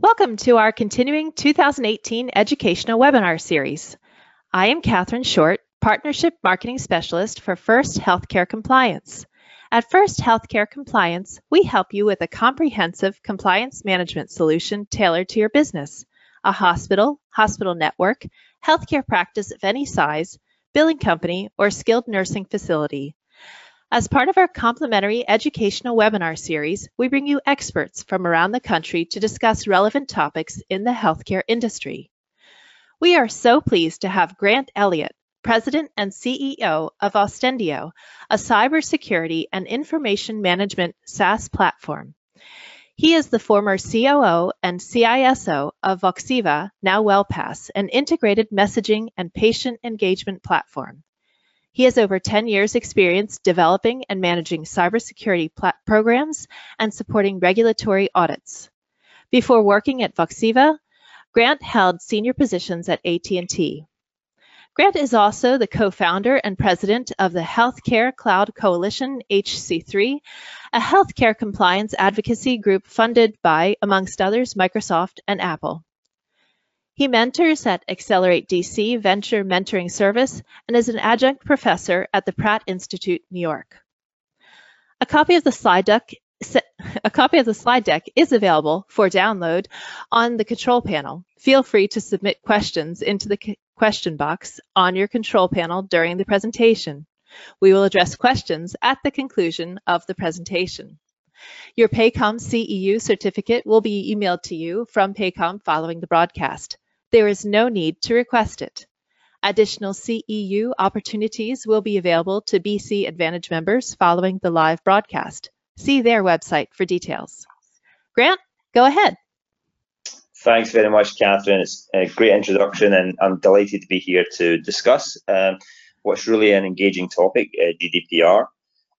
Welcome to our continuing 2018 educational webinar series. I am Katherine Short, Partnership Marketing Specialist for First Healthcare Compliance. At First Healthcare Compliance, we help you with a comprehensive compliance management solution tailored to your business, a hospital, hospital network, healthcare practice of any size, billing company, or skilled nursing facility. As part of our complimentary educational webinar series, we bring you experts from around the country to discuss relevant topics in the healthcare industry. We are so pleased to have Grant Elliott, President and CEO of Ostendio, a cybersecurity and information management SaaS platform. He is the former COO and CISO of Voxiva, now WellPass, an integrated messaging and patient engagement platform. He has over 10 years' experience developing and managing cybersecurity programs and supporting regulatory audits. Before working at Voxiva, Grant held senior positions at AT&T. Grant is also the co-founder and president of the Healthcare Cloud Coalition, HC3, a healthcare compliance advocacy group funded by, amongst others, Microsoft and Apple. He mentors at Accelerate DC Venture Mentoring Service and is an adjunct professor at the Pratt Institute, New York. A copy of the slide deck is available for download on the control panel. Feel free to submit questions into the question box on your control panel during the presentation. We will address questions at the conclusion of the presentation. Your Paycom CEU certificate will be emailed to you from Paycom following the broadcast. There is no need to request it. Additional CEU opportunities will be available to BC Advantage members following the live broadcast. See their website for details. Grant, go ahead. Thanks very much, Katherine. It's a great introduction, and I'm delighted to be here to discuss what's really an engaging topic, GDPR.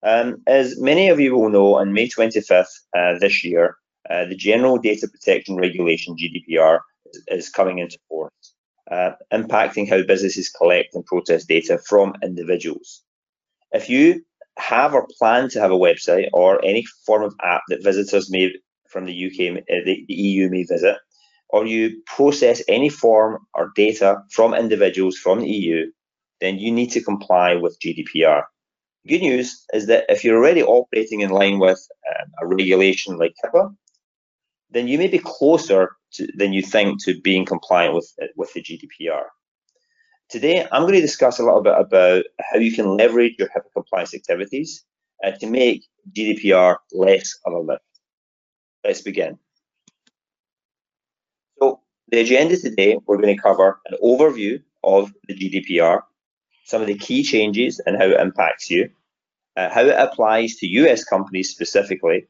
As many of you will know, on May 25th this year, the General Data Protection Regulation, GDPR, is coming into force, impacting how businesses collect and process data from individuals. If you have or plan to have a website or any form of app that visitors may from the UK, the EU may visit, or you process any form or data from individuals from the EU, then you need to comply with GDPR. Good news is that if you're already operating in line with a regulation like HIPAA, then you may be closer than you think to being compliant with the GDPR. Today, I'm going to discuss a little bit about how you can leverage your HIPAA compliance activities to make GDPR less of a lift. Let's begin. So the agenda today, we're going to cover an overview of the GDPR, some of the key changes and how it impacts you, how it applies to US companies specifically,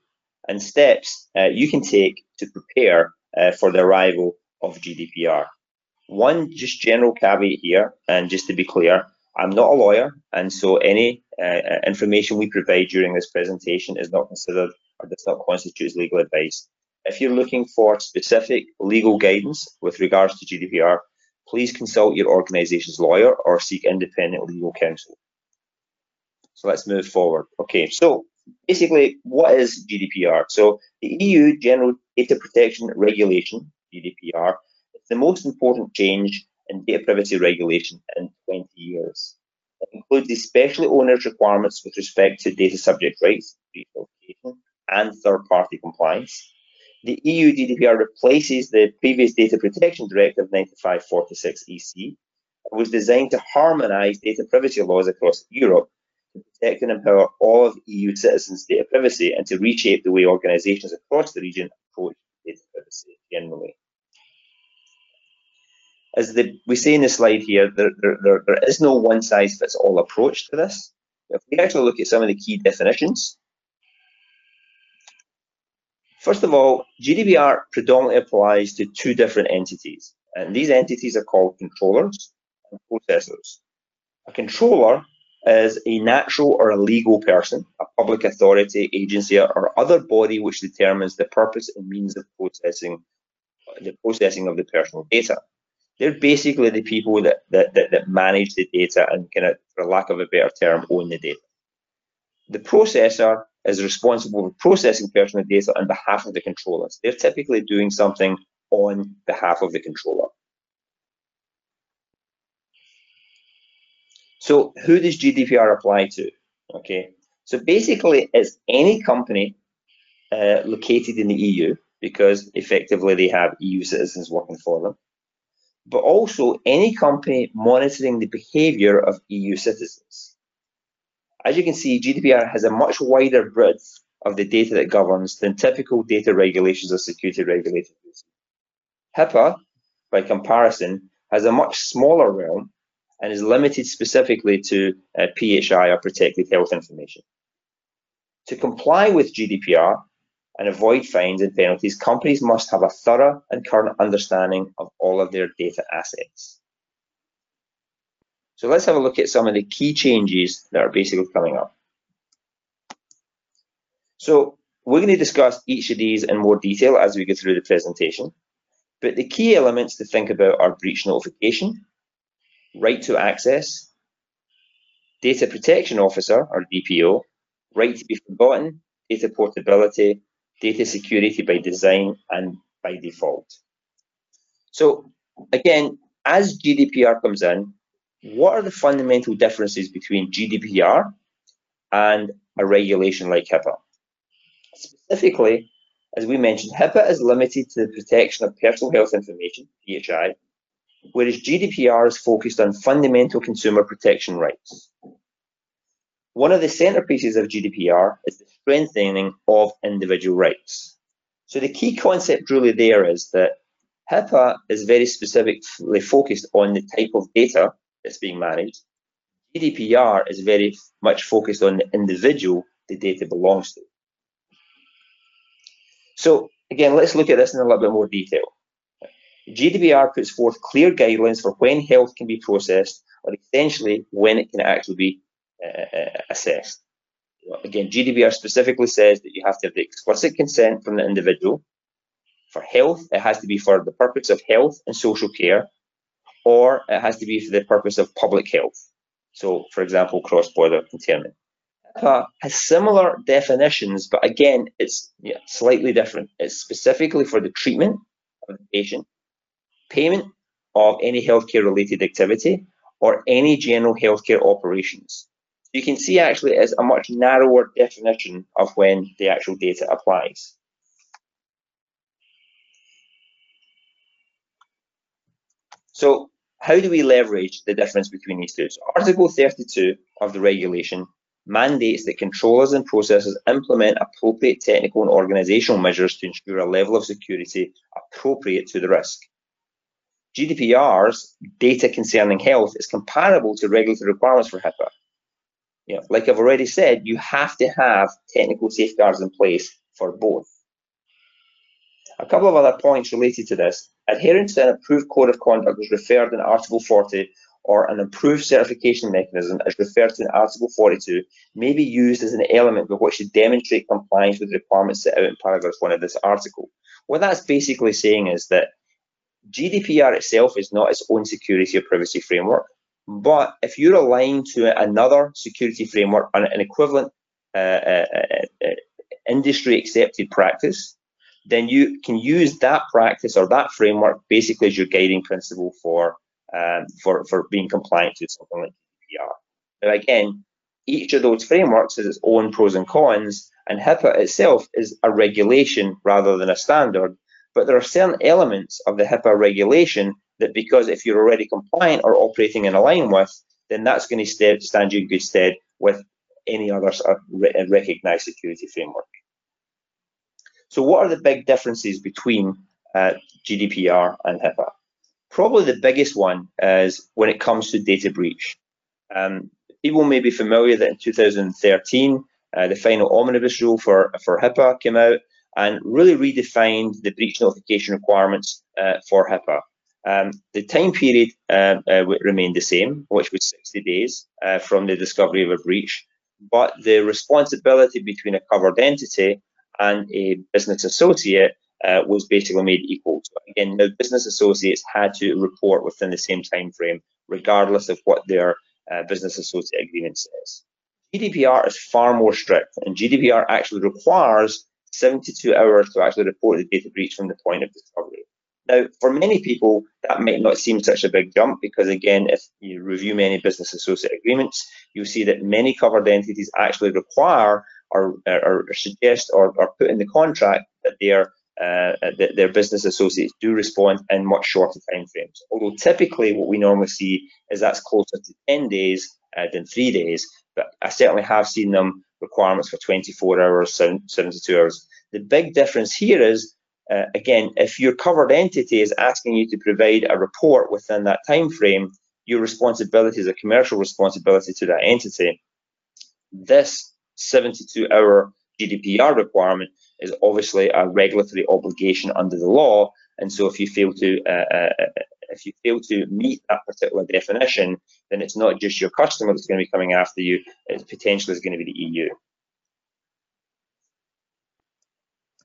and steps you can take to prepare for the arrival of GDPR. One just general caveat here, and just to be clear, I'm not a lawyer, and so any information we provide during this presentation is not considered or does not constitute legal advice. If you're looking for specific legal guidance with regards to GDPR, please consult your organization's lawyer or seek independent legal counsel. So let's move forward. Okay, so basically, what is GDPR? So the EU General Data Protection Regulation, GDPR, is the most important change in data privacy regulation in 20 years. It includes especially onerous requirements with respect to data subject rights, and third-party compliance. The EU GDPR replaces the previous Data Protection Directive 95/46/EC, and was designed to harmonise data privacy laws across Europe to protect and empower all of EU citizens' data privacy and to reshape the way organisations across the region approach data privacy generally. As we say in the slide here, there is no one-size-fits-all approach to this. If we actually look at some of the key definitions, first of all, GDPR predominantly applies to two different entities, and these entities are called controllers and processors. A controller is a natural or a legal person, a public authority, agency, or other body which determines the purpose and means of the processing of the personal data. They're basically the people that manage the data and, kind of, for lack of a better term, own the data. The processor is responsible for processing personal data on behalf of the controllers. They're typically doing something on behalf of the controller. So who does GDPR apply to? Okay, so basically it's any company located in the EU, because effectively they have EU citizens working for them, but also any company monitoring the behavior of EU citizens. As you can see, GDPR has a much wider breadth of the data that governs than typical data regulations or security regulations. HIPAA, by comparison, has a much smaller realm and is limited specifically to PHI or protected health information. To comply with GDPR and avoid fines and penalties, companies must have a thorough and current understanding of all of their data assets. So let's have a look at some of the key changes that are basically coming up. So we're going to discuss each of these in more detail as we go through the presentation, but the key elements to think about are breach notification, right to access, data protection officer or DPO, right to be forgotten, data portability, data security by design and by default. So again, as GDPR comes in, what are the fundamental differences between GDPR and a regulation like HIPAA? Specifically, as we mentioned, HIPAA is limited to the protection of personal health information, PHI, whereas GDPR is focused on fundamental consumer protection rights. One of the centerpieces of GDPR is the strengthening of individual rights. So the key concept really there is that HIPAA is very specifically focused on the type of data that's being managed. GDPR is very much focused on the individual the data belongs to. So again, let's look at this in a little bit more detail. GDPR puts forth clear guidelines for when health can be processed, or essentially when it can actually be assessed. Again, GDPR specifically says that you have to have the explicit consent from the individual. For health, it has to be for the purpose of health and social care, or it has to be for the purpose of public health. So, for example, cross-border containment. HIPAA has similar definitions, but again, it's slightly different. It's specifically for the treatment of the patient, payment of any healthcare-related activity, or any general healthcare operations. You can see actually it's a much narrower definition of when the actual data applies. So how do we leverage the difference between these two? So Article 32 of the regulation mandates that controllers and processors implement appropriate technical and organizational measures to ensure a level of security appropriate to the risk. GDPR's data concerning health is comparable to regulatory requirements for HIPAA. You know, like I've already said, you have to have technical safeguards in place for both. A couple of other points related to this. Adherence to an approved code of conduct is referred in Article 40, or an improved certification mechanism as referred to in Article 42 may be used as an element by which to demonstrate compliance with the requirements set out in paragraph 1 of this article. What that's basically saying is that GDPR itself is not its own security or privacy framework, but if you're aligned to another security framework and an equivalent industry accepted practice, then you can use that practice or that framework basically as your guiding principle for being compliant to something like GDPR. But again, each of those frameworks has its own pros and cons, and HIPAA itself is a regulation rather than a standard, but there are certain elements of the HIPAA regulation that, because if you're already compliant or operating in line with, then that's going to stand you in good stead with any other sort of recognized security framework. So what are the big differences between GDPR and HIPAA? Probably the biggest one is when it comes to data breach. People may be familiar that in 2013, the final omnibus rule for HIPAA came out and really redefined the breach notification requirements for HIPAA. The time period remained the same, which was 60 days from the discovery of a breach, but the responsibility between a covered entity and a business associate was basically made equal. So again, now business associates had to report within the same time frame, regardless of what their business associate agreement says. GDPR is far more strict, and GDPR actually requires 72 hours to actually report the data breach from the point of discovery. Now, for many people, that might not seem such a big jump because, again, if you review many business associate agreements, you'll see that many covered entities actually require or suggest or put in the contract that their business associates do respond in much shorter time frames. Although typically what we normally see is that's closer to 10 days than 3 days, but I certainly have seen them requirements for 24 hours, 72 hours. The big difference here is, again, if your covered entity is asking you to provide a report within that time frame, your responsibility is a commercial responsibility to that entity. This 72-hour GDPR requirement is obviously a regulatory obligation under the law, and so if you fail to meet that particular definition, then it's not just your customer that's going to be coming after you, it potentially is going to be the EU.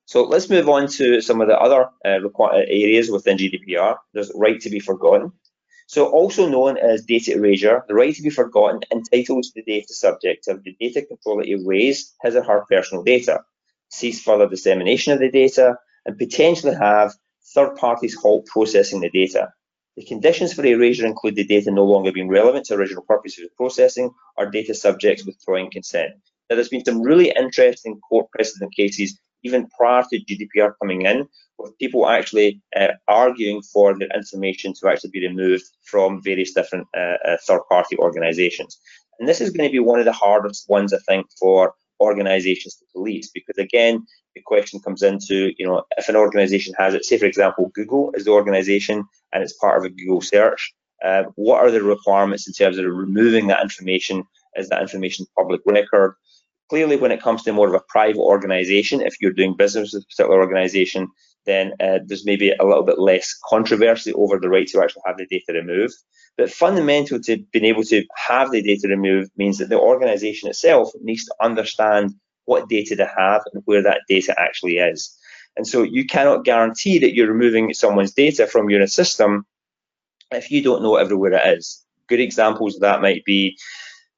So let's move on to some of the other areas within GDPR. There's right to be forgotten. So also known as data erasure, the right to be forgotten entitles the data subject to have the data controller erase his or her personal data, cease further dissemination of the data, and potentially have third parties halt processing the data. The conditions for erasure include the data no longer being relevant to original purposes of processing or data subjects withdrawing consent. Now, there's been some really interesting court precedent cases even prior to GDPR coming in, with people actually arguing for their information to actually be removed from various different third-party organizations. And this is going to be one of the hardest ones, I think, for organizations to police, because again, the question comes into, you know, if an organization has it, say for example, Google is the organization and it's part of a Google search, what are the requirements in terms of removing that information? Is that information public record? Clearly, when it comes to more of a private organization, if you're doing business with a particular organization, then there's maybe a little bit less controversy over the right to actually have the data removed. But fundamental to being able to have the data removed means that the organization itself needs to understand what data they have and where that data actually is. And so you cannot guarantee that you're removing someone's data from your system if you don't know everywhere it is. Good examples of that might be,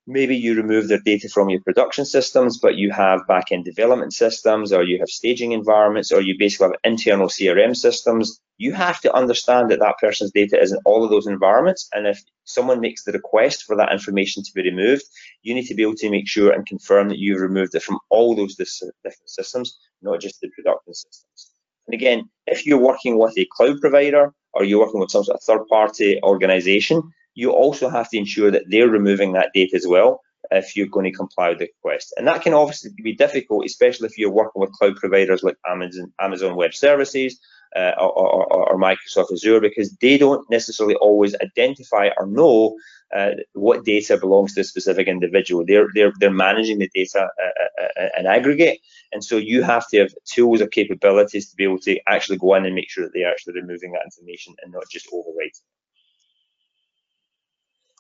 maybe you remove their data from your production systems, but you have back-end development systems, or you have staging environments, or you basically have internal CRM systems. You have to understand that that person's data is in all of those environments, and if someone makes the request for that information to be removed, you need to be able to make sure and confirm that you've removed it from all those different systems, not just the production systems. And again, if you're working with a cloud provider, or you're working with some sort of third-party organization, you also have to ensure that they're removing that data as well if you're going to comply with the request. And that can obviously be difficult, especially if you're working with cloud providers like Amazon Web Services or Microsoft Azure, because they don't necessarily always identify or know what data belongs to a specific individual. They're managing the data in aggregate, and so you have to have tools or capabilities to be able to actually go in and make sure that they're actually removing that information and not just overwriting.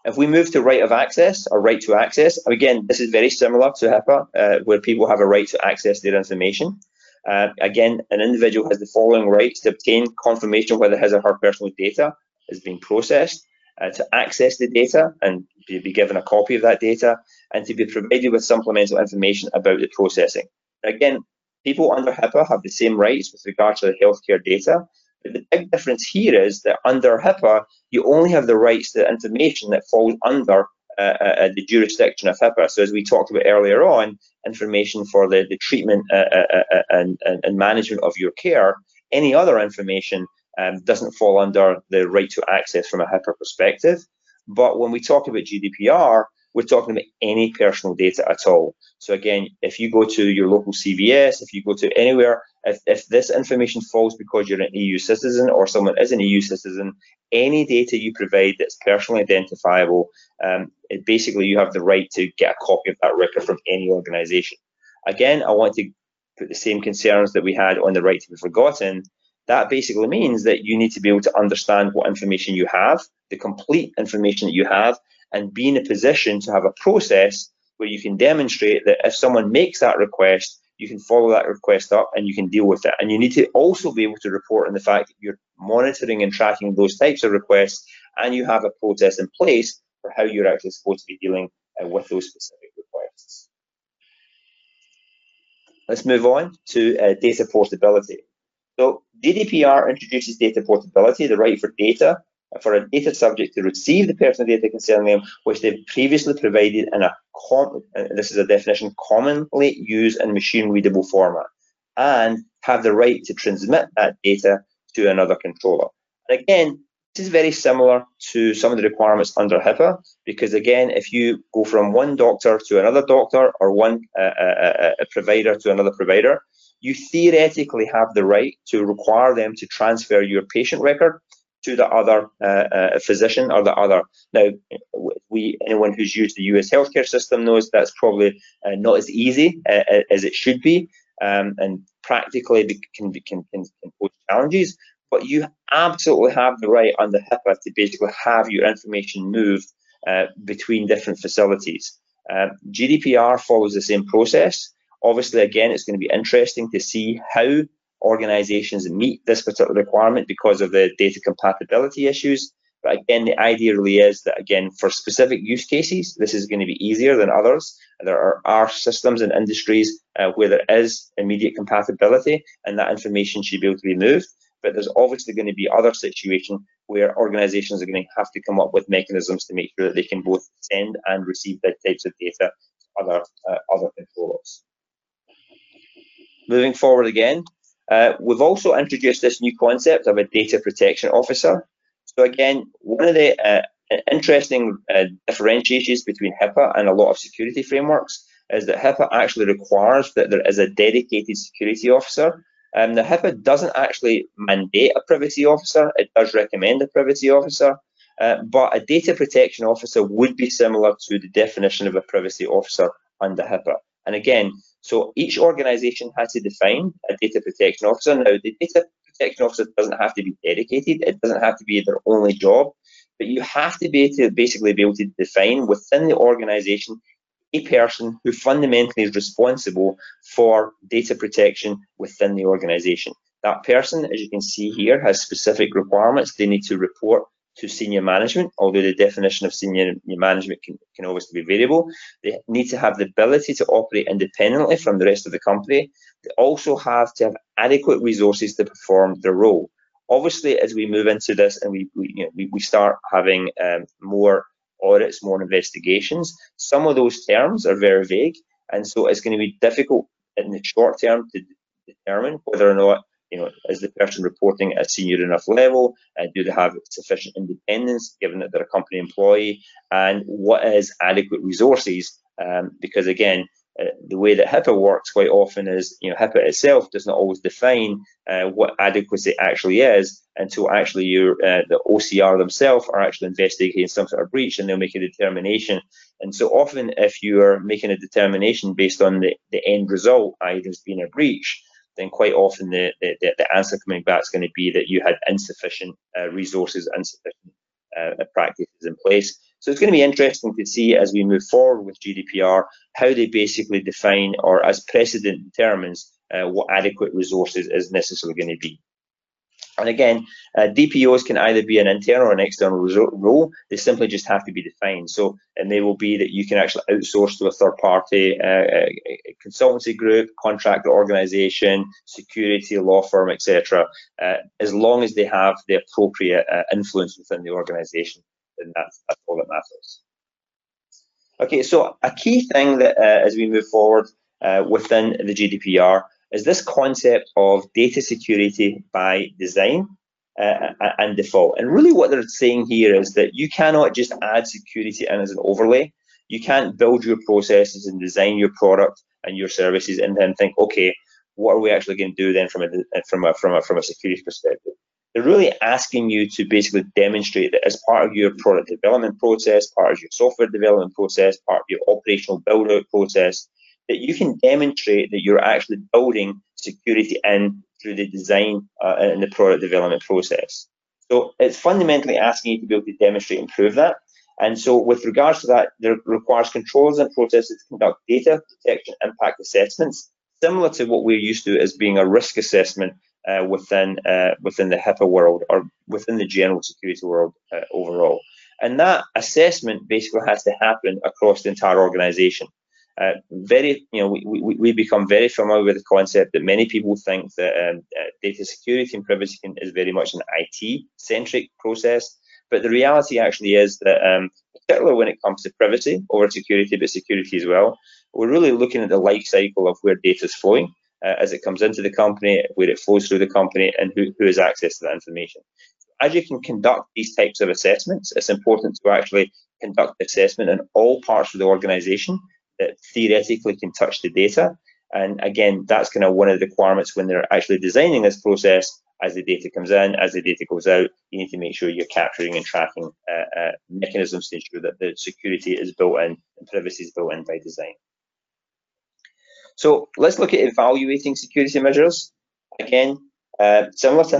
If we move to right of access or right to access, again, this is very similar to HIPAA, where people have a right to access their information. Again, an individual has the following rights: to obtain confirmation whether his or her personal data is being processed, to access the data and be given a copy of that data, and to be provided with supplemental information about the processing. Again, people under HIPAA have the same rights with regard to the healthcare data. But the big difference here is that under HIPAA, you only have the rights to the information that falls under the jurisdiction of HIPAA. So as we talked about earlier on, information for the treatment and management of your care, any other information doesn't fall under the right to access from a HIPAA perspective. But when we talk about GDPR, we're talking about any personal data at all. So again, if you go to your local CVS, if you go to anywhere, if this information falls because you're an EU citizen or someone is an EU citizen, any data you provide that's personally identifiable, basically you have the right to get a copy of that record from any organization. Again, I want to put the same concerns that we had on the right to be forgotten. That basically means that you need to be able to understand what information you have, the complete information that you have, and be in a position to have a process where you can demonstrate that if someone makes that request, you can follow that request up and you can deal with it. And you need to also be able to report on the fact that you're monitoring and tracking those types of requests, and you have a process in place for how you're actually supposed to be dealing with those specific requests. Let's move on to data portability. So GDPR introduces data portability, the right for data, for a data subject to receive the personal data concerning them, which they've previously provided in a, this is a definition, commonly used and machine-readable format, and have the right to transmit that data to another controller. And again, this is very similar to some of the requirements under HIPAA, because again, if you go from one doctor to another doctor or one provider to another provider, you theoretically have the right to require them to transfer your patient record to the other physician or the other. Now, anyone who's used the US healthcare system knows that's probably not as easy as it should be, and practically can pose challenges. But you absolutely have the right under HIPAA to basically have your information moved between different facilities. GDPR follows the same process. Obviously, again, it's going to be interesting to see how organizations meet this particular requirement because of the data compatibility issues. But again, the idea really is that, again, for specific use cases, this is going to be easier than others. There are systems and industries where there is immediate compatibility, and that information should be able to be moved. But there's obviously going to be other situations where organizations are going to have to come up with mechanisms to make sure that they can both send and receive that types of data to other controllers. Moving forward again, we've also introduced this new concept of a data protection officer. So again, one of the interesting differentiations between HIPAA and a lot of security frameworks is that HIPAA actually requires that there is a dedicated security officer. The HIPAA doesn't actually mandate a privacy officer, it does recommend a privacy officer, but a data protection officer would be similar to the definition of a privacy officer under HIPAA. And again, so each organisation has to define a data protection officer. Now, the data protection officer doesn't have to be dedicated, it doesn't have to be their only job, but you have to be to basically be able to define within the organisation a person who fundamentally is responsible for data protection within the organisation. That person, as you can see here, has specific requirements. They need to report to senior management, although the definition of senior management can obviously be variable. They need to have the ability to operate independently from the rest of the company. They also have to have adequate resources to perform their role. Obviously, as we move into this and we start having more audits, more investigations, some of those terms are very vague, and so it's going to be difficult in the short term to determine whether or not, you know, is the person reporting at a senior enough level, and do they have sufficient independence given that they're a company employee, and what is adequate resources, because again, the way that HIPAA works quite often is, you know, HIPAA itself does not always define what adequacy actually is until actually the OCR themselves are actually investigating some sort of breach, and they'll make a determination. And so often, if you are making a determination based on the end result, i.e. there's been a breach, then quite often the answer coming back is going to be that you had insufficient resources, insufficient practices in place. So it's going to be interesting to see as we move forward with GDPR how they basically define, or as precedent determines, what adequate resources is necessarily going to be. And again, DPOs can either be an internal or an external role. They simply just have to be defined. So, and they will be that you can actually outsource to a third-party consultancy group, contractor organisation, security, law firm, etc., as long as they have the appropriate influence within the organisation. And that's all that matters. Okay, so a key thing that as we move forward within the GDPR is this concept of data security by design and default. And really what they're saying here is that you cannot just add security in as an overlay. You can't build your processes and design your product and your services and then think, okay, what are we actually going to do then from a security perspective? They're really asking you to basically demonstrate that as part of your product development process, part of your software development process, part of your operational build-out process, that you can demonstrate that you're actually building security in through the design and the product development process. So it's fundamentally asking you to be able to demonstrate and prove that. And so with regards to that, there requires controls and processes to conduct data protection impact assessments, similar to what we're used to as being a risk assessment within the HIPAA world, or within the general security world overall. And that assessment basically has to happen across the entire organization. We become very familiar with the concept that many people think that data security and privacy is very much an IT-centric process, but the reality actually is that, particularly when it comes to privacy over security, but security as well, we're really looking at the life cycle of where data is flowing as it comes into the company, where it flows through the company, and who has access to that information. As you can conduct these types of assessments, it's important to actually conduct the assessment in all parts of the organisation that theoretically can touch the data. And again, that's kind of one of the requirements when they're actually designing this process. As the data comes in, as the data goes out, you need to make sure you're capturing and tracking mechanisms to ensure that the security is built in and privacy is built in by design. So let's look at evaluating security measures. Again, similar to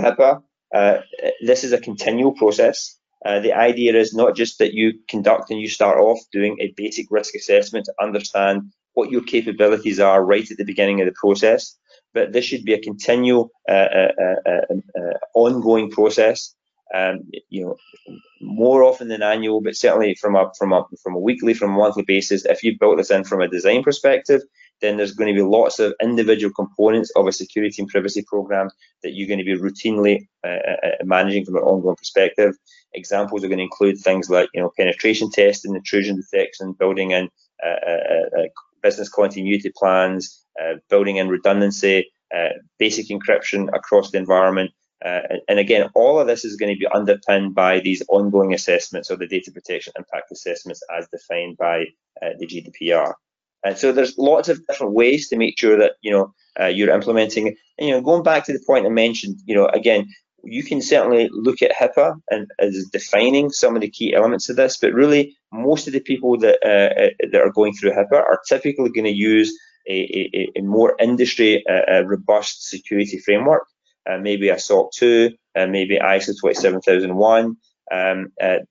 HIPAA, this is a continual process. The idea is not just that you conduct and you start off doing a basic risk assessment to understand what your capabilities are right at the beginning of the process, but this should be a continual, ongoing process. More often than annual, but certainly from a weekly, from a monthly basis. If you built this in from a design perspective, then there's going to be lots of individual components of a security and privacy program that you're going to be routinely managing from an ongoing perspective. Examples are going to include things like, penetration testing, intrusion detection, building in business continuity plans, building in redundancy, basic encryption across the environment. And again, all of this is going to be underpinned by these ongoing assessments, or the data protection impact assessments as defined by the GDPR. And so there's lots of different ways to make sure that you're implementing it. And going back to the point I mentioned, again, you can certainly look at HIPAA and as defining some of the key elements of this, but really most of the people that that are going through HIPAA are typically going to use a more industry robust security framework, maybe a SOC 2, maybe ISO 27001, NIST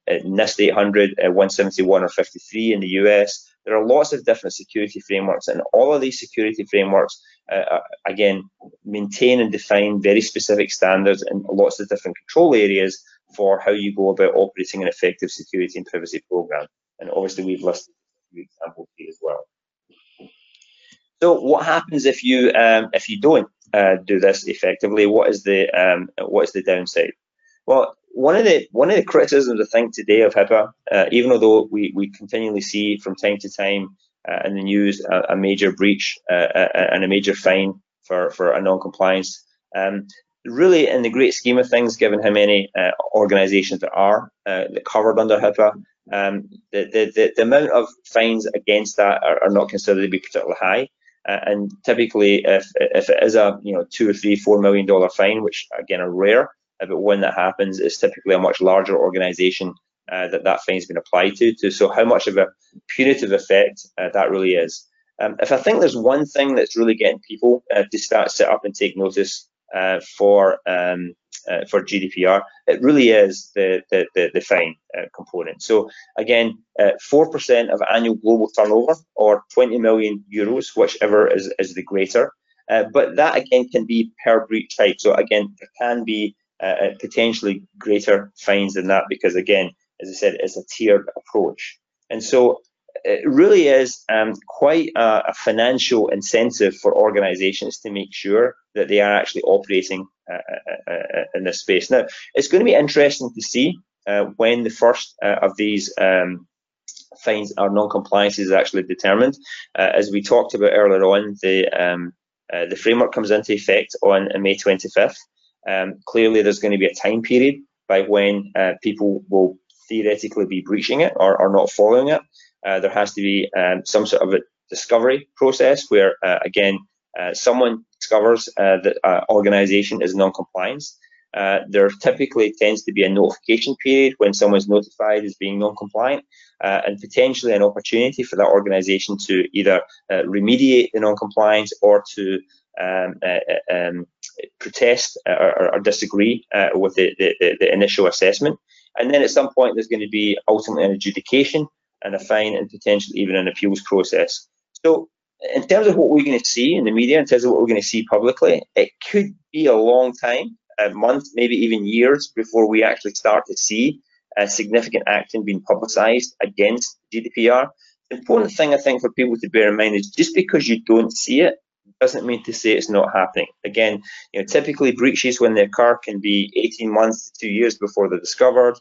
800-171 or 53 in the US. There are lots of different security frameworks, and all of these security frameworks, again, maintain and define very specific standards and lots of different control areas for how you go about operating an effective security and privacy program. And obviously, we've listed a few examples here as well. So, what happens if you don't do this effectively? What is the downside? Well, one of the criticisms I think today of HIPAA, even although we continually see from time to time in the news a major breach and a major fine for a non-compliance, really in the great scheme of things, given how many organisations there are that covered under HIPAA, the amount of fines against that are not considered to be particularly high. And typically, if it is a $2 or $3, $4 million fine, which again are rare, but when that happens, it's typically a much larger organisation that fine's been applied to. So how much of a punitive effect that really is. If I think there's one thing that's really getting people to start sit up and take notice for GDPR, it really is the fine component. So again, 4% of annual global turnover, or 20 million euros, whichever is the greater. But that again can be per breach type. So again, there can be potentially greater fines than that, because again, as I said, it's a tiered approach. And so it really is quite a financial incentive for organisations to make sure that they are actually operating in this space. Now, it's going to be interesting to see when the first of these fines or non-compliances is actually determined. As we talked about earlier on, the framework comes into effect on May 25th. Clearly, there's going to be a time period by when people will theoretically be breaching it or not following it. There has to be some sort of a discovery process where, again, someone discovers that an organisation is non-compliance. There typically tends to be a notification period when someone's notified as being non-compliant, and potentially an opportunity for that organisation to either remediate the non-compliance or to protest or disagree with the initial assessment. And then at some point there's going to be ultimately an adjudication and a fine and potentially even an appeals process. So in terms of what we're going to see in the media, in terms of what we're going to see publicly, it could be a long time, months, maybe even years, before we actually start to see significant action being publicised against GDPR. important thing I think for people to bear in mind is just because you don't see it doesn't mean to say it's not happening. Again, you know, typically breaches when they occur can be 18 months to 2 years before they're discovered.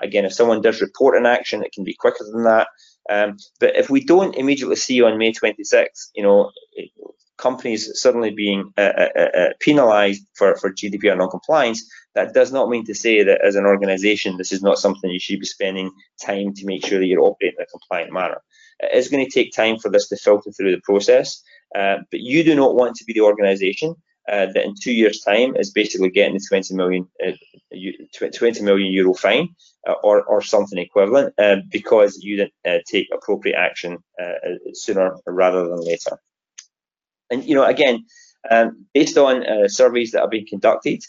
Again, if someone does report an action, it can be quicker than that. But if we don't immediately see on May 26th, you know, companies suddenly being penalized for GDPR non-compliance, that does not mean to say that as an organization, this is not something you should be spending time to make sure that you're operating in a compliant manner. It's going to take time for this to filter through the process, but you do not want to be the organization that in 2 years time is basically getting the 20 million euro fine or something equivalent because you didn't take appropriate action sooner rather than later. And you know, again, based on surveys that have been conducted,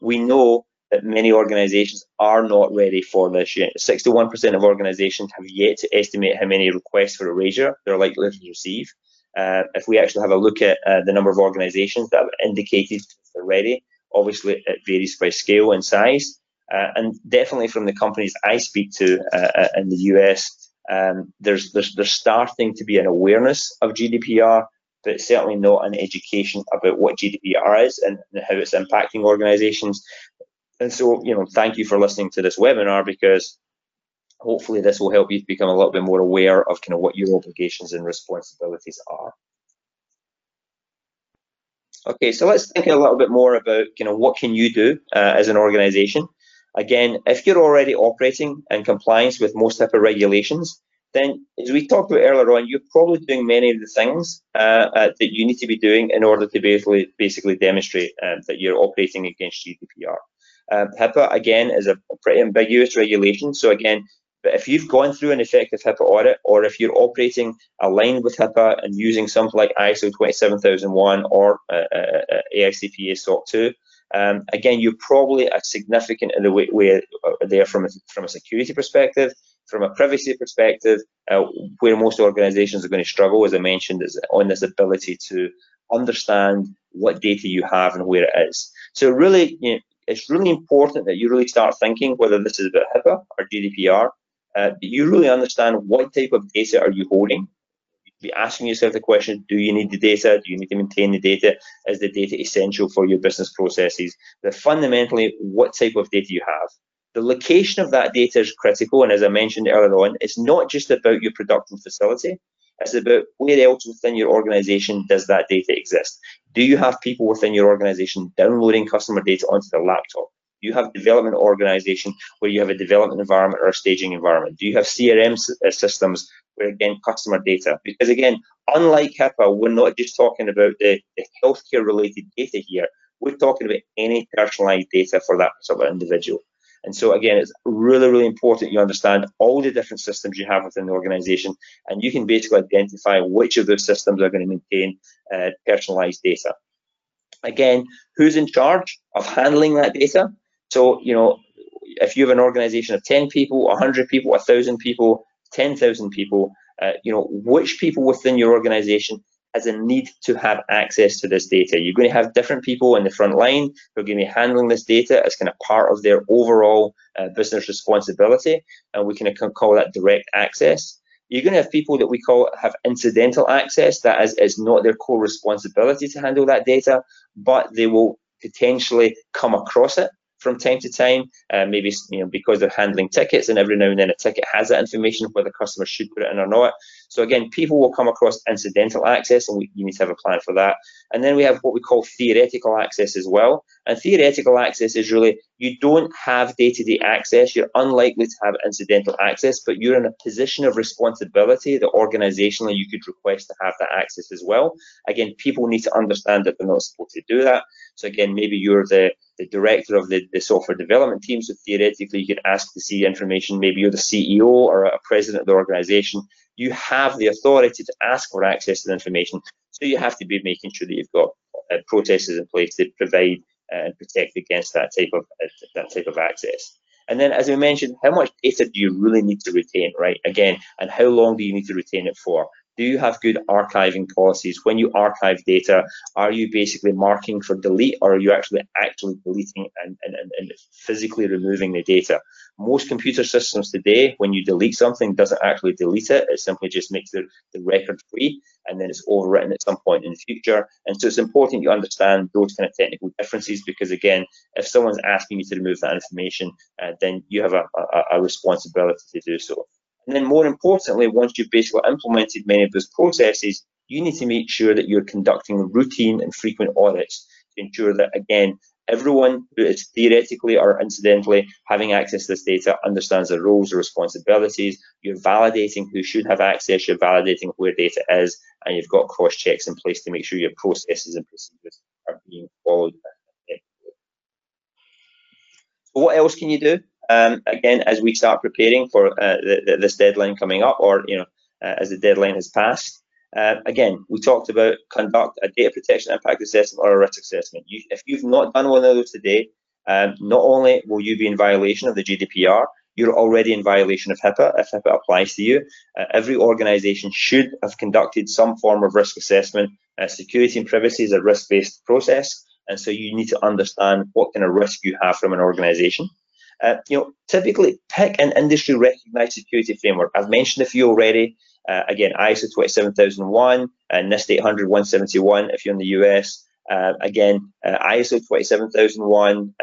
we know that many organizations are not ready for this yet. 61% of organizations have yet to estimate how many requests for erasure they're likely to receive. If we actually have a look at the number of organizations that have indicated they're ready, obviously it varies by scale and size. And definitely from the companies I speak to in the US, there's starting to be an awareness of GDPR, but certainly not an education about what GDPR is and how it's impacting organizations. And so, you know, thank you for listening to this webinar, because hopefully this will help you to become a little bit more aware of kind of what your obligations and responsibilities are. Okay, so let's think a little bit more about, you know, what can you do as an organization? Again, if you're already operating in compliance with most HIPAA regulations, then, as we talked about earlier on, you're probably doing many of the things that you need to be doing in order to basically demonstrate that you're operating against GDPR. HIPAA, again, is a pretty ambiguous regulation. So again, but if you've gone through an effective HIPAA audit, or if you're operating aligned with HIPAA and using something like ISO 27001 or AICPA SOC 2, again, you're probably a significant in the way there from a security perspective. From a privacy perspective, where most organizations are going to struggle, as I mentioned, is on this ability to understand what data you have and where it is. So really, you know, it's really important that you really start thinking whether this is about HIPAA or GDPR, but you really understand what type of data are you holding. You'd be asking yourself the question, do you need the data? Do you need to maintain the data? Is the data essential for your business processes? But fundamentally, what type of data you have. The location of that data is critical, and as I mentioned earlier on, it's not just about your production facility, it's about where else within your organization does that data exist. Do you have people within your organization downloading customer data onto their laptop? Do you have development organization where you have a development environment or a staging environment? Do you have CRM systems where, again, customer data? Because again, unlike HIPAA, we're not just talking about the healthcare-related data here, we're talking about any personalized data for that particular individual. And so again, it's really, really important you understand all the different systems you have within the organization, and you can basically identify which of those systems are going to maintain personalized data. Again, who's in charge of handling that data? So, you know, if you have an organization of 10 people, 100 people, 1,000 people, 10,000 people, you know, which people within your organization has a need to have access to this data. You're going to have different people in the front line who are going to be handling this data as kind of part of their overall business responsibility, and we can call that direct access. You're going to have people that we call have incidental access, that is, it's not their core responsibility to handle that data, but they will potentially come across it from time to time, maybe, you know, because they're handling tickets, and every now and then a ticket has that information whether customers should put it in or not. So again, people will come across incidental access, and you need to have a plan for that. And then we have what we call theoretical access as well. And theoretical access is really, you don't have day-to-day access, you're unlikely to have incidental access, but you're in a position of responsibility that organizationally you could request to have that access as well. Again, people need to understand that they're not supposed to do that. So again, maybe you're the director of the software development team, so theoretically you could ask to see information. Maybe you're the CEO or a president of the organization. You have the authority to ask for access to the information, so you have to be making sure that you've got processes in place to provide and protect against that type of access. And then, as we mentioned, how much data do you really need to retain, right? Again, and how long do you need to retain it for? Do you have good archiving policies? When you archive data, are you basically marking for delete, or are you actually deleting and physically removing the data? Most computer systems today, when you delete something, doesn't actually delete it. It simply just makes the record free, and then it's overwritten at some point in the future. And so it's important you understand those kind of technical differences, because again, if someone's asking you to remove that information, then you have a responsibility to do so. And then more importantly, once you've basically implemented many of those processes, you need to make sure that you're conducting routine and frequent audits to ensure that, again, everyone who is theoretically or incidentally having access to this data understands their roles and responsibilities. You're validating who should have access, you're validating where data is, and you've got cross-checks in place to make sure your processes and procedures are being followed. So what else can you do? Again, as we start preparing for this deadline coming up, or as the deadline has passed, again, we talked about conduct a data protection impact assessment or a risk assessment. If you've not done one of those today, not only will you be in violation of the GDPR, you're already in violation of HIPAA if HIPAA applies to you. Every organization should have conducted some form of risk assessment. Security and privacy is a risk-based process, and so you need to understand what kind of risk you have from an organization. Typically pick an industry recognized security framework. I've mentioned a few already. Again, ISO 27001 and NIST 800-171 if you're in the US. ISO 27001,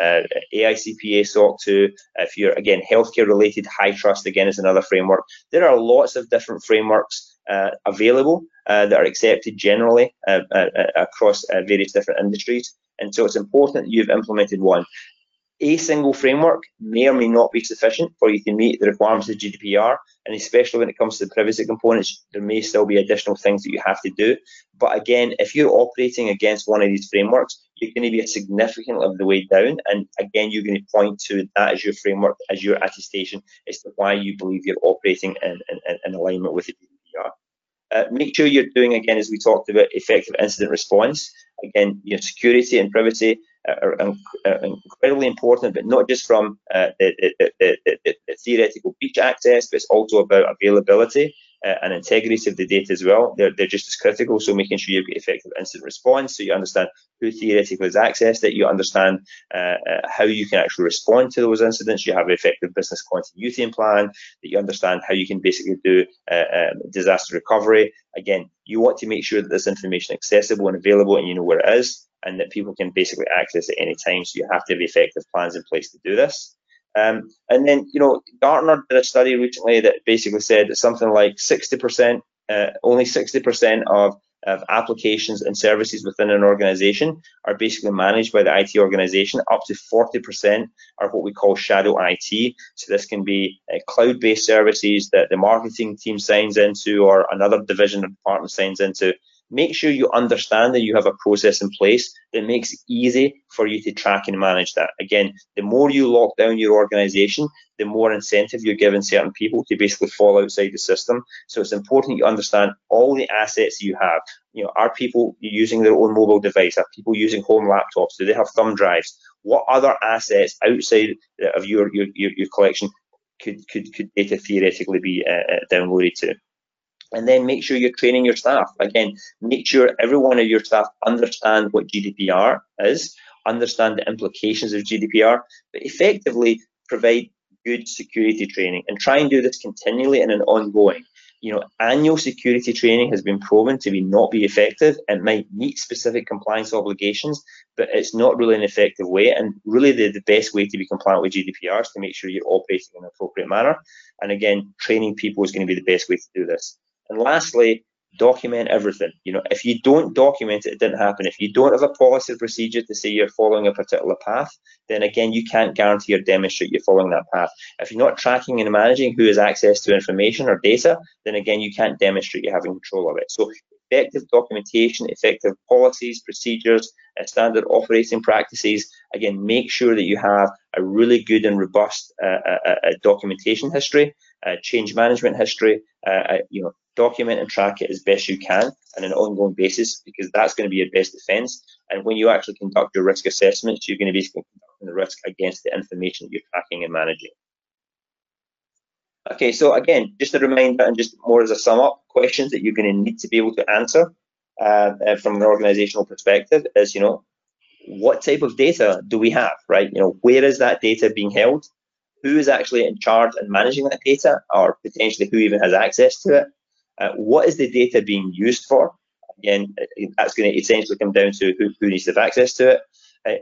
AICPA, SOC 2. If you're, again, healthcare related, high trust, again, is another framework. There are lots of different frameworks available that are accepted generally across various different industries. And so it's important that you've implemented one. A single framework may or may not be sufficient for you to meet the requirements of GDPR, and especially when it comes to the privacy components, there may still be additional things that you have to do. But again, if you're operating against one of these frameworks, you're going to be a significant of the way down, and again, you're going to point to that as your framework, as your attestation as to why you believe you're operating in alignment with the GDPR. Make sure you're doing, again, as we talked about, effective incident response. Again, security and privacy are incredibly important, but not just from the theoretical breach access, but it's also about availability and integrity of the data as well. They're just as critical, so making sure you've got effective incident response, so you understand who theoretically has access, that you understand how you can actually respond to those incidents, you have an effective business continuity plan, that you understand how you can basically do disaster recovery. Again, you want to make sure that this information is accessible and available, and you know where it is, and that people can basically access at any time, so you have to have effective plans in place to do this. And then, Gartner did a study recently that basically said that something like 60%, only 60% of applications and services within an organization are basically managed by the IT organization. Up to 40% are what we call shadow IT. So this can be cloud-based services that the marketing team signs into, or another division or department signs into. Make sure you understand that you have a process in place that makes it easy for you to track and manage that. Again, the more you lock down your organization, the more incentive you're giving certain people to basically fall outside the system. So it's important you understand all the assets you have. Are people using their own mobile device? Are people using home laptops? Do they have thumb drives? What other assets outside of your collection could data theoretically be downloaded to? And then make sure you're training your staff. Again, make sure every one of your staff understand what GDPR is, understand the implications of GDPR, but effectively provide good security training, and try and do this continually and an ongoing. Annual security training has been proven to be not be effective. It might meet specific compliance obligations, but it's not really an effective way. And really the best way to be compliant with GDPR is to make sure you're operating in an appropriate manner. And again, training people is going to be the best way to do this. And lastly, document everything. If you don't document it, it didn't happen. If you don't have a policy or procedure to say you're following a particular path, then again, you can't guarantee or demonstrate you're following that path. If you're not tracking and managing who has access to information or data, then again, you can't demonstrate you're having control of it. So effective documentation, effective policies, procedures, standard operating practices. Again, make sure that you have a really good and robust documentation history, change management history, document and track it as best you can on an ongoing basis, because that's going to be your best defense. And when you actually conduct your risk assessments, you're going to be conducting the risk against the information that you're tracking and managing. Okay, so again, just a reminder and just more as a sum up, questions that you're going to need to be able to answer from an organizational perspective is, you know, what type of data do we have, right? You know, where is that data being held? Who is actually in charge and managing that data, or potentially who even has access to it? What is the data being used for? Again, that's going to essentially come down to who needs to have access to it.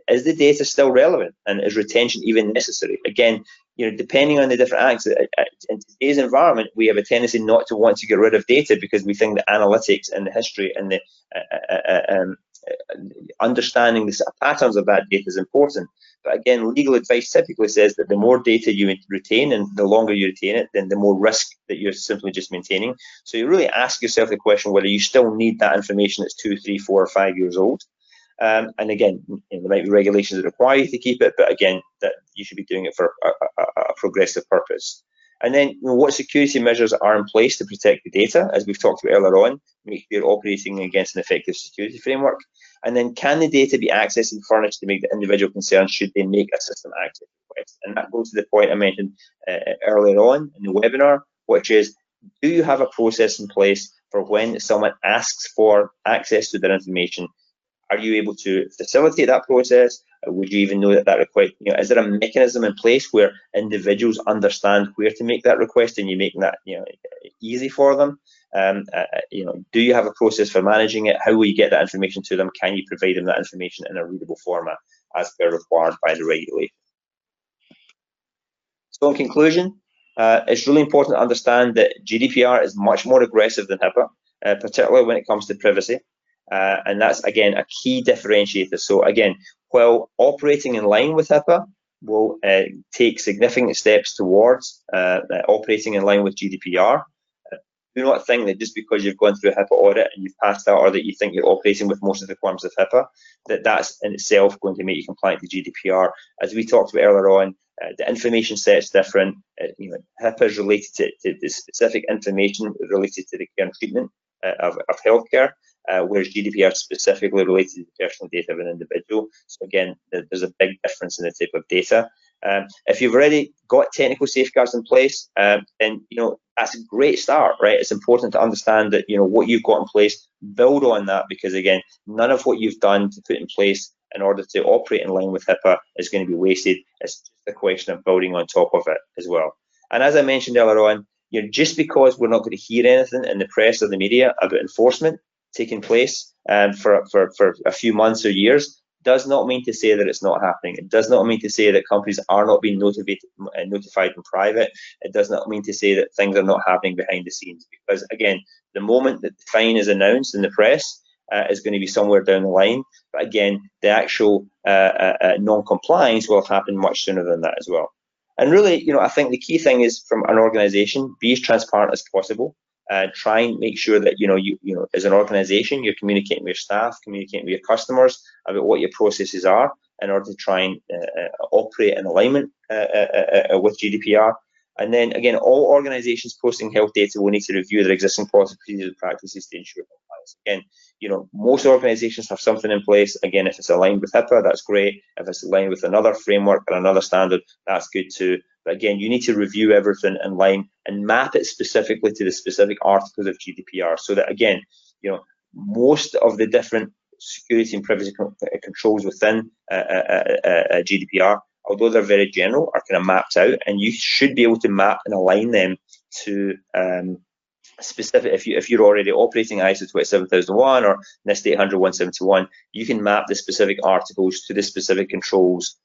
Is the data still relevant, and is retention even necessary? Again, you know, depending on the different acts, in today's environment, we have a tendency not to want to get rid of data because we think the analytics and the history and the understanding the patterns of that data is important. But again, legal advice typically says that the more data you retain and the longer you retain it, then the more risk that you're simply just maintaining. So you really ask yourself the question whether you still need that information that's 2, 3, 4, or 5 years old. And again, there might be regulations that require you to keep it, but again, that you should be doing it for a progressive purpose. And then, you know, what security measures are in place to protect the data, as we've talked about earlier on, make sure you're operating against an effective security framework. And then, can the data be accessed and furnished to make the individual concerned should they make a system access request? And that goes to the point I mentioned earlier on in the webinar, which is, do you have a process in place for when someone asks for access to their information? Are you able to facilitate that process? Would you even know that request, you know, is there a mechanism in place where individuals understand where to make that request and you make that, you know, easy for them? You know, do you have a process for managing it? How will you get that information to them? Can you provide them that information in a readable format as per required by the regulation? So in conclusion, it's really important to understand that GDPR is much more aggressive than HIPAA, particularly when it comes to privacy. And that's, again, a key differentiator. So again, while operating in line with HIPAA will take significant steps towards operating in line with GDPR. Do not think that just because you've gone through a HIPAA audit and you've passed that, or that you think you're operating with most of the requirements of HIPAA, that that's in itself going to make you compliant to GDPR. As we talked about earlier on, the information set's different. You know, HIPAA is related to the specific information related to the care and treatment of healthcare. Whereas GDPR specifically related to the personal data of an individual. So again, there's a big difference in the type of data. If you've already got technical safeguards in place, then, you know, that's a great start, right? It's important to understand that, you know, what you've got in place, build on that, because again, none of what you've done to put in place in order to operate in line with HIPAA is going to be wasted. It's just a question of building on top of it as well. And as I mentioned earlier on, you know, just because we're not going to hear anything in the press or the media about enforcement taking place for a few months or years does not mean to say that it's not happening. It does not mean to say that companies are not being notified in private. It does not mean to say that things are not happening behind the scenes, because again, the moment that the fine is announced in the press is going to be somewhere down the line. But again, the actual non-compliance will have happened much sooner than that as well. And really, you know, I think the key thing is, from an organization, be as transparent as possible. Try and make sure that, you know, you know, as an organization, you're communicating with your staff, communicating with your customers about what your processes are in order to try and operate in alignment with GDPR. And then again, all organizations posting health data will need to review their existing policies and practices to ensure compliance. Again, you know, most organizations have something in place. Again, if it's aligned with HIPAA, that's great. If it's aligned with another framework and another standard, that's good too. But again, you need to review everything in line and map it specifically to the specific articles of GDPR, so that again, you know, most of the different security and privacy controls within GDPR, although they're very general, are kind of mapped out, and you should be able to map and align them to specific. If you're already operating ISO 27001 or NIST 800-171, you can map the specific articles to the specific controls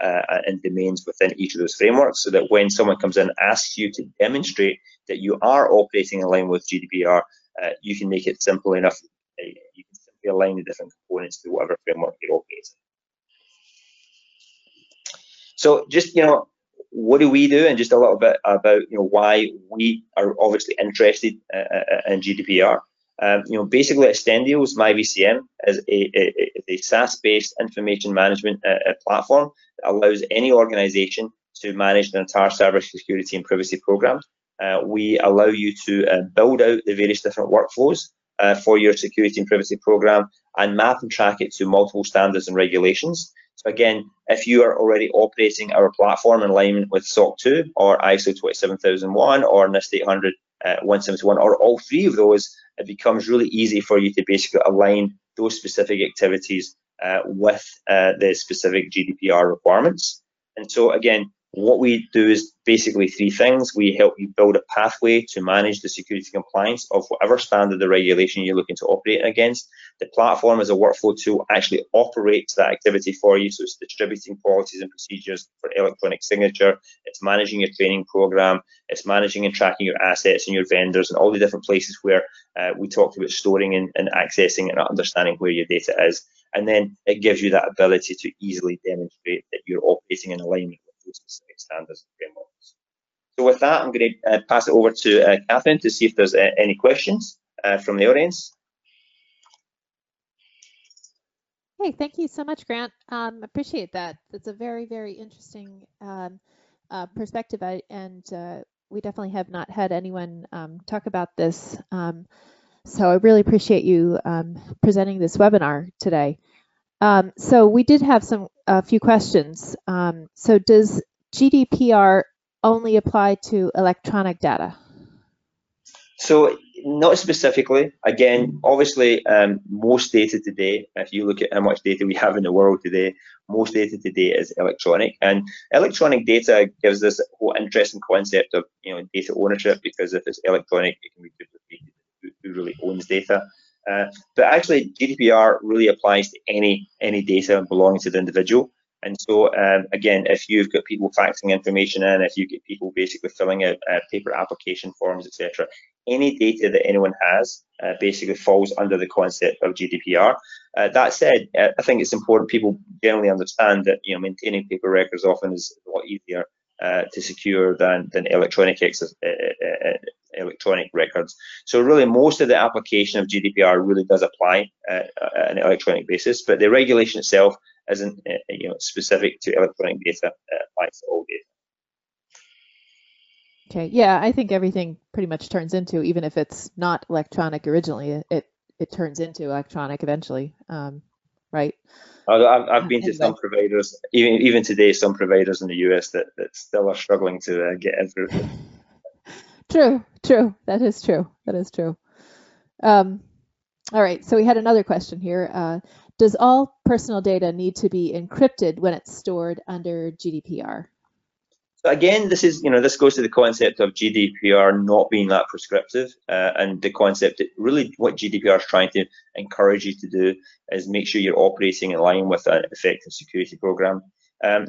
and domains within each of those frameworks, so that when someone comes in and asks you to demonstrate that you are operating in line with GDPR, you can make it simple enough. You can simply align the different components to whatever framework you're operating. So, just, you know, what do we do, and just a little bit about, you know, why we are obviously interested in GDPR. You know, basically, Ostendio's MyVCM is a SaaS-based information management platform that allows any organization to manage their entire cybersecurity and privacy program. We allow you to build out the various different workflows for your security and privacy program and map and track it to multiple standards and regulations. So again, if you are already operating our platform in alignment with SOC 2 or ISO 27001 or NIST 800-171 or all three of those, it becomes really easy for you to basically align those specific activities with the specific GDPR requirements. And so again, what we do is basically three things. We help you build a pathway to manage the security compliance of whatever standard or regulation you're looking to operate against. The platform as a workflow tool actually operates that activity for you. So it's distributing policies and procedures for electronic signature. It's managing your training program. It's managing and tracking your assets and your vendors and all the different places where we talked about storing and accessing and understanding where your data is. And then it gives you that ability to easily demonstrate that you're operating in alignment specific standards and frameworks. So with that, I'm going to pass it over to Katherine to see if there's any questions from the audience. Hey, thank you so much, Grant. Appreciate that. That's a very, very interesting perspective, and we definitely have not had anyone talk about this. So I really appreciate you presenting this webinar today. So we did have a few questions. So does GDPR only apply to electronic data? So not specifically. Again, obviously, most data today, if you look at how much data we have in the world today, most data today is electronic. And electronic data gives us a whole interesting concept of, you know, data ownership, because if it's electronic, it can be duplicated. Who really owns data? But actually, GDPR really applies to any data belonging to the individual. And so, again, if you've got people faxing information in, if you get people basically filling out paper application forms, etc., any data that anyone has basically falls under the concept of GDPR. That said, I think it's important people generally understand that, you know, maintaining paper records often is a lot easier to secure than electronic records. So really, most of the application of GDPR really does apply on an electronic basis, but the regulation itself isn't specific to electronic data. It applies to all data. Okay. Yeah, I think everything pretty much turns into, even if it's not electronic originally, it turns into electronic eventually. Right. I've been to some providers, even today, some providers in the US that still are struggling to get everything. True. That is true. All right. So we had another question here. Does all personal data need to be encrypted when it's stored under GDPR? So again, this goes to the concept of GDPR not being that prescriptive, and the concept that really what GDPR is trying to encourage you to do is make sure you're operating in line with an effective security program.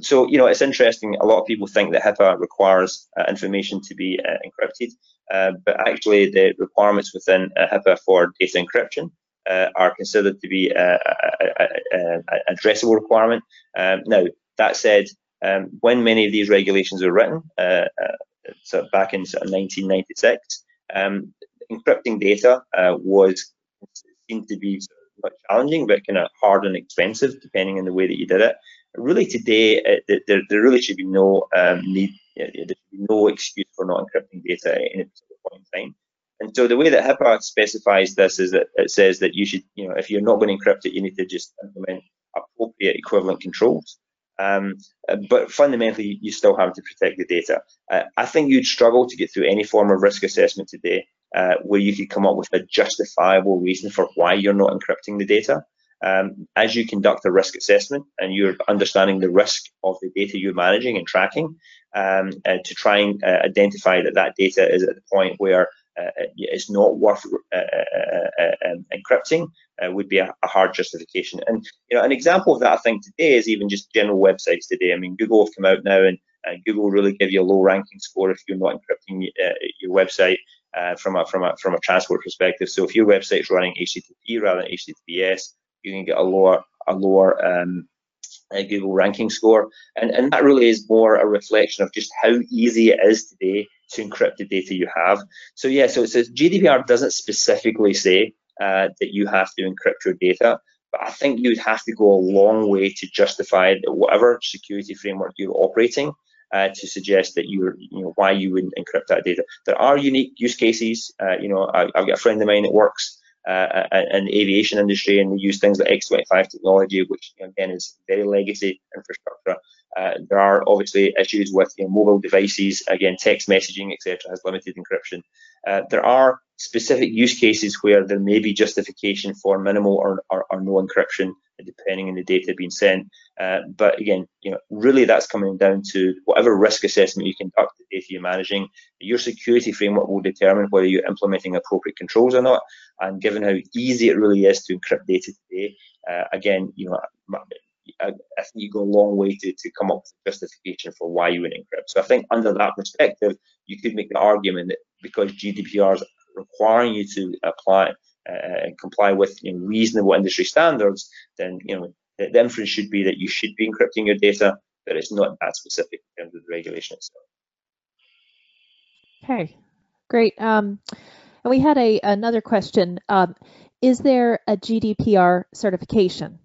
So, you know, it's interesting. A lot of people think that HIPAA requires information to be encrypted, but actually the requirements within HIPAA for data encryption are considered to be an addressable requirement. Now, that said, when many of these regulations were written, so back in 1996, encrypting data was seen to be not challenging, but kind of hard and expensive, depending on the way that you did it. Really, today, there really should be no need, there should be no excuse for not encrypting data at any particular point in time. And so the way that HIPAA specifies this is that it says that you should, you know, if you're not going to encrypt it, you need to just implement appropriate equivalent controls. But fundamentally, you still have to protect the data. I think you'd struggle to get through any form of risk assessment today where you could come up with a justifiable reason for why you're not encrypting the data. As you conduct a risk assessment and you're understanding the risk of the data you're managing and tracking, to try and identify that data is at the point where it's not worth encrypting would be a hard justification. And, you know, an example of that, I think, today is even just general websites today. I mean, Google have come out now, and Google really give you a low ranking score if you're not encrypting your website from a transport perspective. So if your website's running HTTP rather than HTTPS, you can get a lower Google ranking score. And that really is more a reflection of just how easy it is today to encrypt the data you have. So yeah, so it says GDPR doesn't specifically say that you have to encrypt your data, but I think you'd have to go a long way to justify that whatever security framework you're operating to suggest that why you wouldn't encrypt that data. There are unique use cases. I've got a friend of mine that works in the aviation industry, and they use things like X25 technology, which again is very legacy infrastructure. There are obviously issues with mobile devices. Again, text messaging, etc., has limited encryption. There are specific use cases where there may be justification for minimal or no encryption, depending on the data being sent. But again, really that's coming down to whatever risk assessment you conduct, the data you're managing. Your security framework will determine whether you're implementing appropriate controls or not. And given how easy it really is to encrypt data today, again, I think you go a long way to come up with justification for why you would encrypt. So I think under that perspective, you could make the argument that because GDPR is requiring you to apply and comply with reasonable industry standards, then the inference should be that you should be encrypting your data, but it's not that specific in terms of the regulation itself. Okay, great. And we had another question. Is there a GDPR certification?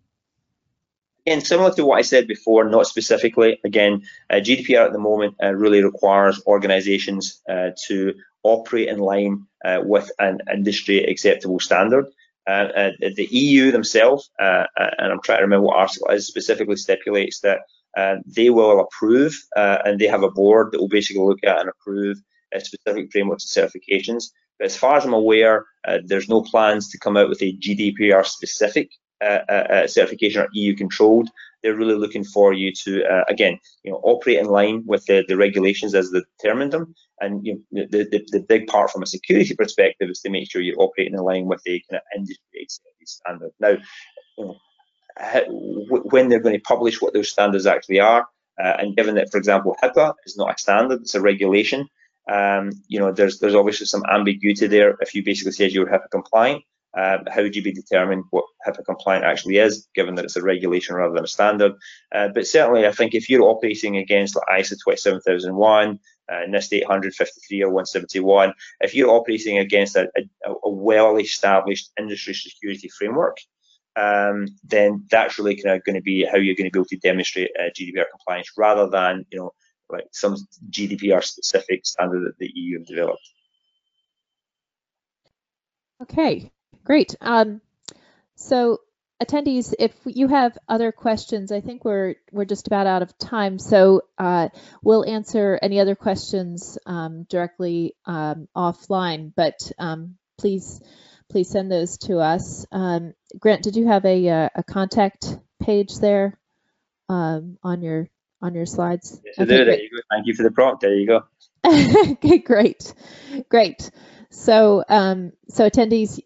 Again, similar to what I said before, not specifically. Again, GDPR at the moment really requires organizations to operate in line with an industry acceptable standard. The EU themselves, and I'm trying to remember what article it is, specifically stipulates that they will approve, and they have a board that will basically look at and approve specific frameworks and certifications. But as far as I'm aware, there's no plans to come out with a GDPR specific certification or EU controlled. They're really looking for you to again, operate in line with the regulations as they determine them. And the big part from a security perspective is to make sure you're operating in line with the kind of industry standard. Now, when they're going to publish what those standards actually are, and given that, for example, HIPAA is not a standard; it's a regulation. There's obviously some ambiguity there. If you basically said you're HIPAA compliant, how would you be determined what HIPAA compliant actually is, given that it's a regulation rather than a standard? But certainly, I think if you're operating against like ISO 27001, NIST 800-153 or 171, if you're operating against a well-established industry security framework, then that's really kind of going to be how you're going to be able to demonstrate GDPR compliance, rather than like some GDPR-specific standard that the EU have developed. Okay. Great. So attendees, if you have other questions, I think we're just about out of time. So we'll answer any other questions directly offline, but please send those to us. Grant, did you have a contact page there on your slides? Yes, okay, there you go. Thank you for the prompt. There you go. Okay, great. So, so attendees,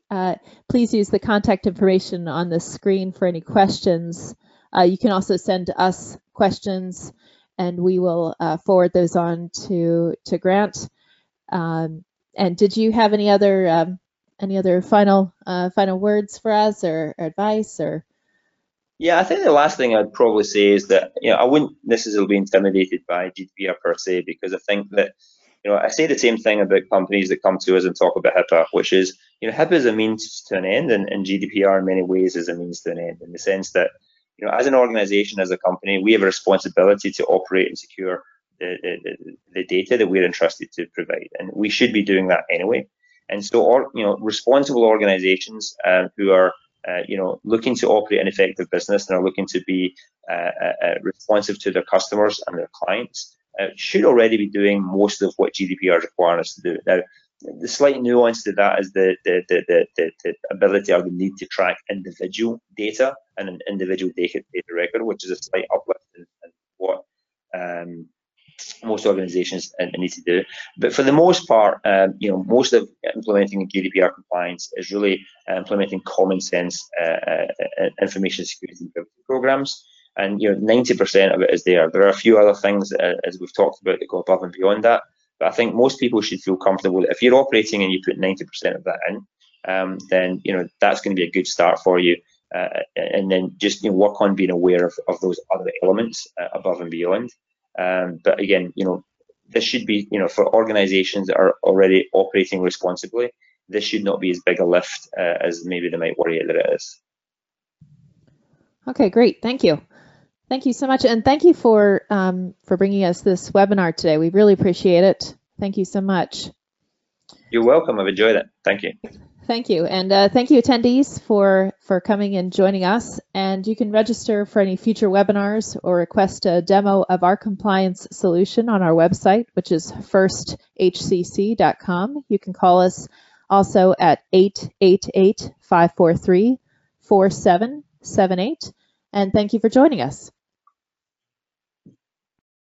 please use the contact information on the screen for any questions. You can also send us questions, and we will forward those on to Grant. And did you have any other final words for us, or advice, or? Yeah, I think the last thing I'd probably say is that I wouldn't necessarily be intimidated by GDPR per se, because I think that. I say the same thing about companies that come to us and talk about HIPAA, which is, HIPAA is a means to an end, and GDPR in many ways is a means to an end, in the sense that, as an organization, as a company, we have a responsibility to operate and secure the data that we're entrusted to provide, and we should be doing that anyway. And so, responsible organizations who are, looking to operate an effective business and are looking to be responsive to their customers and their clients, should already be doing most of what GDPR requires us to do. Now, the slight nuance to that is the ability or the need to track individual data and an individual data record, which is a slight uplift in what most organizations need to do. But for the most part, most of implementing GDPR compliance is really implementing common sense information security programs. And 90% of it is there. There are a few other things, as we've talked about, that go above and beyond that. But I think most people should feel comfortable that if you're operating and you put 90% of that in, then that's going to be a good start for you. And then just work on being aware of those other elements above and beyond. But again, this should be for organisations that are already operating responsibly. This should not be as big a lift as maybe they might worry that it is. Okay, great. Thank you. Thank you so much, and thank you for bringing us this webinar today. We really appreciate it. Thank you so much. You're welcome. I've enjoyed it. Thank you. Thank you, and thank you attendees for coming and joining us. And you can register for any future webinars or request a demo of our compliance solution on our website, which is firsthcc.com. You can call us also at 888-543-4778. And thank you for joining us.